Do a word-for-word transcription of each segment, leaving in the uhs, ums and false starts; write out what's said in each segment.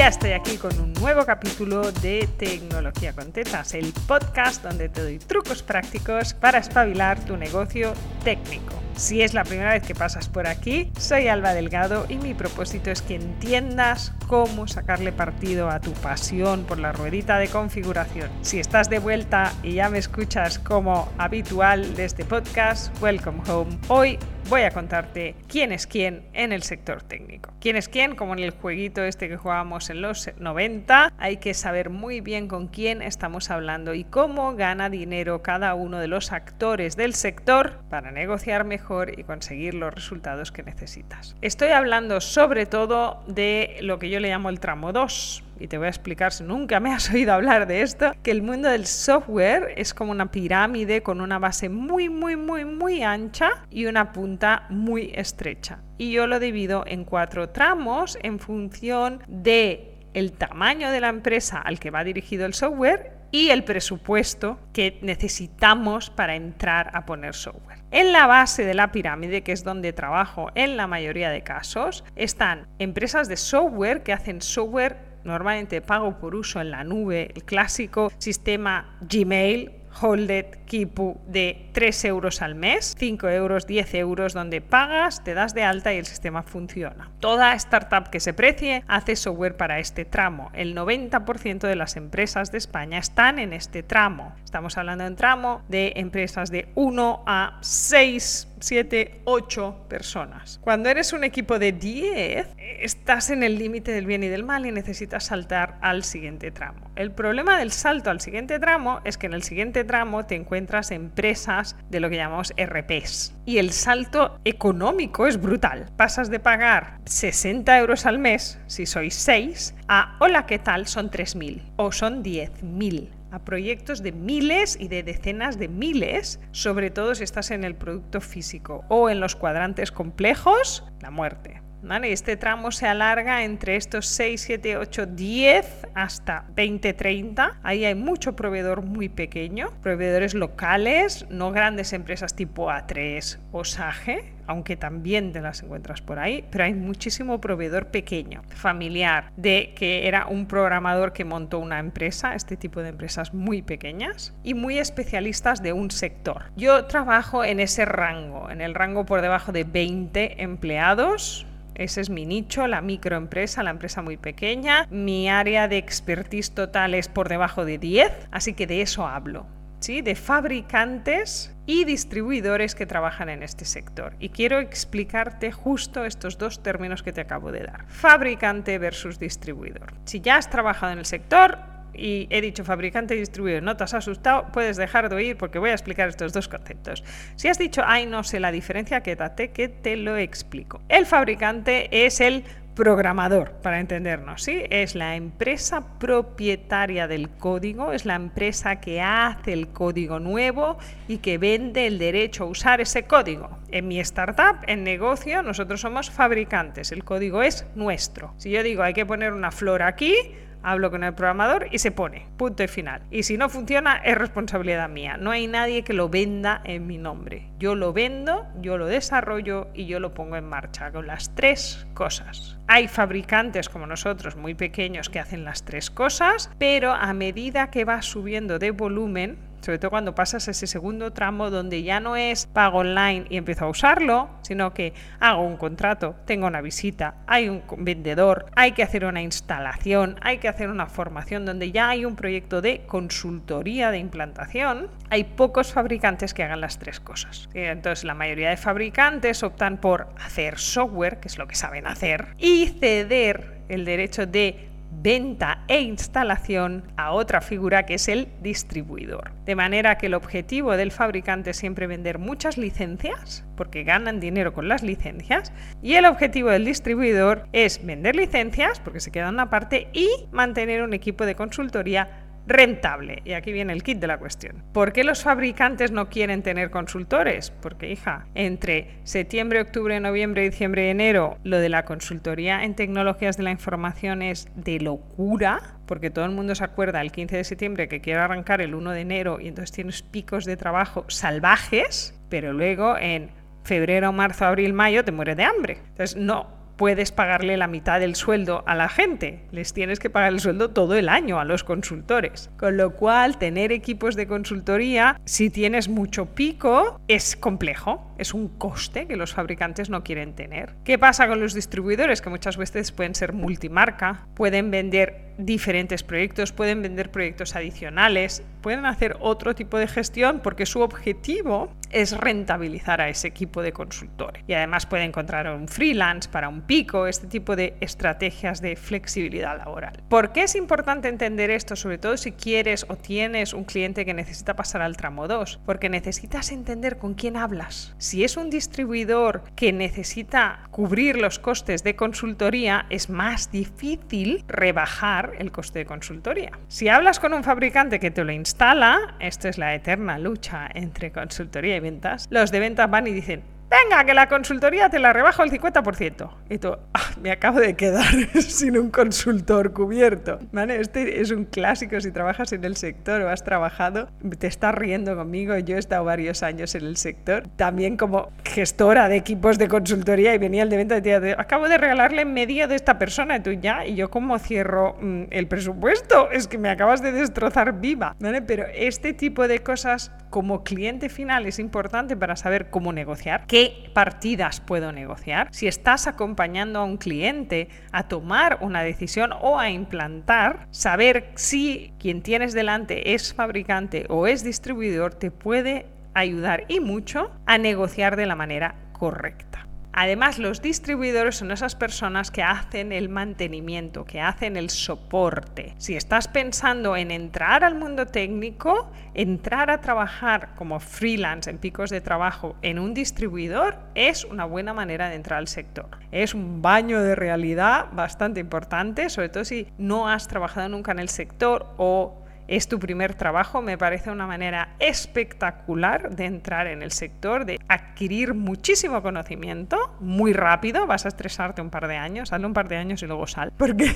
Ya estoy aquí con un nuevo capítulo de Tecnología Contestas, el podcast donde te doy trucos prácticos para espabilar tu negocio técnico. Si es la primera vez que pasas por aquí, soy Alba Delgado y mi propósito es que entiendas cómo sacarle partido a tu pasión por la ruedita de configuración. Si estás de vuelta y ya me escuchas como habitual de este podcast, welcome home. Hoy voy a contarte quién es quién en el sector técnico. ¿Quién es quién? Como en el jueguito este que jugábamos en los noventa, hay que saber muy bien con quién estamos hablando y cómo gana dinero cada uno de los actores del sector para negociar mejor y conseguir los resultados que necesitas. Estoy hablando sobre todo de lo que yo le llamo el tramo dos. Y te voy a explicar, si nunca me has oído hablar de esto, que el mundo del software es como una pirámide con una base muy, muy, muy, muy ancha y una punta muy estrecha. Y yo lo divido en cuatro tramos en función del tamaño de la empresa al que va dirigido el software y el presupuesto que necesitamos para entrar a poner software. En la base de la pirámide, que es donde trabajo en la mayoría de casos, están empresas de software que hacen software normalmente pago por uso en la nube, el clásico sistema Gmail, Holded, Kipu, de tres euros al mes, cinco euros, diez euros, donde pagas, te das de alta y el sistema funciona. Toda startup que se precie hace software para este tramo. El noventa por ciento de las empresas de España están en este tramo. Estamos hablando de un tramo de empresas de uno a seis, siete, ocho personas. Cuando eres un equipo de diez, estás en el límite del bien y del mal y necesitas saltar al siguiente tramo. El problema del salto al siguiente tramo es que en el siguiente tramo te encuentras empresas de lo que llamamos E R Pes. Y el salto económico es brutal. Pasas de pagar sesenta euros al mes, si sois seis, a hola, ¿qué tal? Son tres mil o son diez mil. A proyectos de miles y de decenas de miles, sobre todo si estás en el producto físico o en los cuadrantes complejos, la muerte. ¿Vale? Este tramo se alarga entre estos seis, siete, ocho, diez hasta veinte, treinta. Ahí hay mucho proveedor muy pequeño, proveedores locales, no grandes empresas tipo A tres o Sage, aunque también te las encuentras por ahí, pero hay muchísimo proveedor pequeño, familiar, de que era un programador que montó una empresa, este tipo de empresas muy pequeñas, y muy especialistas de un sector. Yo trabajo en ese rango, en el rango por debajo de veinte empleados. Ese es mi nicho, la microempresa, la empresa muy pequeña. Mi área de expertise total es por debajo de diez, así que de eso hablo, ¿sí? De fabricantes y distribuidores que trabajan en este sector. Y quiero explicarte justo estos dos términos que te acabo de dar. Fabricante versus distribuidor. Si ya has trabajado en el sector y he dicho fabricante y distribuidor, no te has asustado, puedes dejar de oír porque voy a explicar estos dos conceptos. Si has dicho, ay, no sé la diferencia, quédate que te lo explico. El fabricante es el programador, para entendernos, ¿sí? Es la empresa propietaria del código, es la empresa que hace el código nuevo y que vende el derecho a usar ese código. En mi startup, en negocio, nosotros somos fabricantes, el código es nuestro. Si yo digo, hay que poner una flor aquí, hablo con el programador y se pone, punto y final. Y si no funciona, es responsabilidad mía. No hay nadie que lo venda en mi nombre. Yo lo vendo, yo lo desarrollo y yo lo pongo en marcha, con las tres cosas. Hay fabricantes como nosotros, muy pequeños, que hacen las tres cosas, pero a medida que va subiendo de volumen, sobre todo cuando pasas ese segundo tramo donde ya no es pago online y empiezo a usarlo, sino que hago un contrato, tengo una visita, hay un vendedor, hay que hacer una instalación, hay que hacer una formación, donde ya hay un proyecto de consultoría de implantación, hay pocos fabricantes que hagan las tres cosas. Entonces la mayoría de fabricantes optan por hacer software, que es lo que saben hacer, y ceder el derecho de venta e instalación a otra figura que es el distribuidor. De manera que el objetivo del fabricante es siempre vender muchas licencias, porque ganan dinero con las licencias, y el objetivo del distribuidor es vender licencias, porque se queda una parte, y mantener un equipo de consultoría rentable. Y aquí viene el kit de la cuestión. ¿Por qué los fabricantes no quieren tener consultores? Porque, hija, entre septiembre, octubre, noviembre, diciembre, enero, lo de la consultoría en tecnologías de la información es de locura, porque todo el mundo se acuerda el quince de septiembre que quiere arrancar el uno de enero y entonces tienes picos de trabajo salvajes, pero luego en febrero, marzo, abril, mayo te mueres de hambre. Entonces no puedes pagarle la mitad del sueldo a la gente, les tienes que pagar el sueldo todo el año a los consultores. Con lo cual, tener equipos de consultoría, si tienes mucho pico, es complejo, es un coste que los fabricantes no quieren tener. ¿Qué pasa con los distribuidores? Que muchas veces pueden ser multimarca, pueden vender diferentes proyectos, pueden vender proyectos adicionales, pueden hacer otro tipo de gestión porque su objetivo es rentabilizar a ese equipo de consultores. Y además puede encontrar un freelance para un pico, este tipo de estrategias de flexibilidad laboral. ¿Por qué es importante entender esto? Sobre todo si quieres o tienes un cliente que necesita pasar al tramo dos, porque necesitas entender con quién hablas. Si es un distribuidor que necesita cubrir los costes de consultoría, es más difícil rebajar el coste de consultoría. Si hablas con un fabricante que te lo instala, esto es la eterna lucha entre consultoría y ventas, los de ventas van y dicen: venga, que la consultoría te la rebajo el cincuenta por ciento. Y tú, ah, me acabo de quedar sin un consultor cubierto. ¿Vale? Este es un clásico si trabajas en el sector o has trabajado. Te estás riendo conmigo. Yo he estado varios años en el sector, también como gestora de equipos de consultoría, y venía el de venta y te decía, acabo de regalarle media de esta persona, y tú ya, y yo cómo cierro mm, el presupuesto. Es que me acabas de destrozar viva. ¿Vale? Pero este tipo de cosas como cliente final es importante para saber cómo negociar. ¿Qué partidas puedo negociar? Si estás acompañando a un cliente a tomar una decisión o a implantar, saber si quien tienes delante es fabricante o es distribuidor te puede ayudar, y mucho, a negociar de la manera correcta. Además, los distribuidores son esas personas que hacen el mantenimiento, que hacen el soporte. Si estás pensando en entrar al mundo técnico, entrar a trabajar como freelance en picos de trabajo en un distribuidor es una buena manera de entrar al sector. Es un baño de realidad bastante importante, sobre todo si no has trabajado nunca en el sector o es tu primer trabajo. Me parece una manera espectacular de entrar en el sector, de adquirir muchísimo conocimiento muy rápido. Vas a estresarte un par de años, hazlo un par de años y luego sal, porque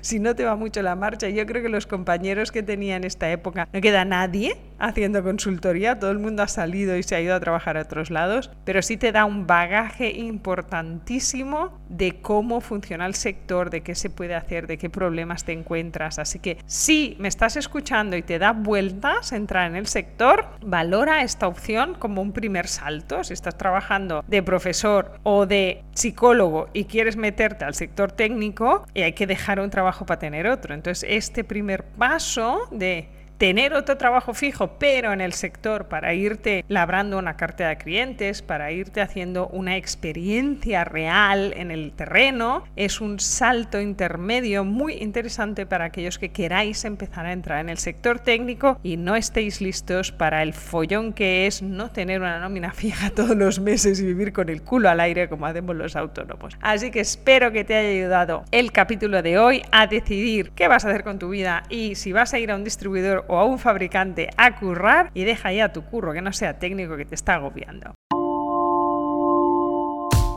si no te va mucho la marcha. Yo creo que los compañeros que tenía en esta época, no queda nadie haciendo consultoría, todo el mundo ha salido y se ha ido a trabajar a otros lados, pero sí te da un bagaje importantísimo de cómo funciona el sector, de qué se puede hacer, de qué problemas te encuentras. Así que si me estás escuchando y te da vueltas entrar en el sector, valora esta opción como un primer salto. Si estás trabajando de profesor o de psicólogo y quieres meterte al sector técnico, y hay que dejar un trabajo para tener otro, entonces este primer paso de tener otro trabajo fijo, pero en el sector, para irte labrando una cartera de clientes, para irte haciendo una experiencia real en el terreno, es un salto intermedio muy interesante para aquellos que queráis empezar a entrar en el sector técnico y no estéis listos para el follón que es no tener una nómina fija todos los meses y vivir con el culo al aire como hacemos los autónomos. Así que espero que te haya ayudado el capítulo de hoy a decidir qué vas a hacer con tu vida, y si vas a ir a un distribuidor o a un fabricante a currar, y deja ya tu curro que no sea técnico, que te está agobiando.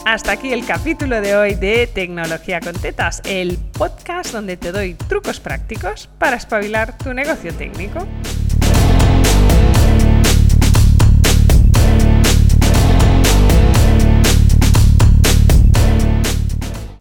Hasta aquí el capítulo de hoy de Tecnología con Tetas, el podcast donde te doy trucos prácticos para espabilar tu negocio técnico.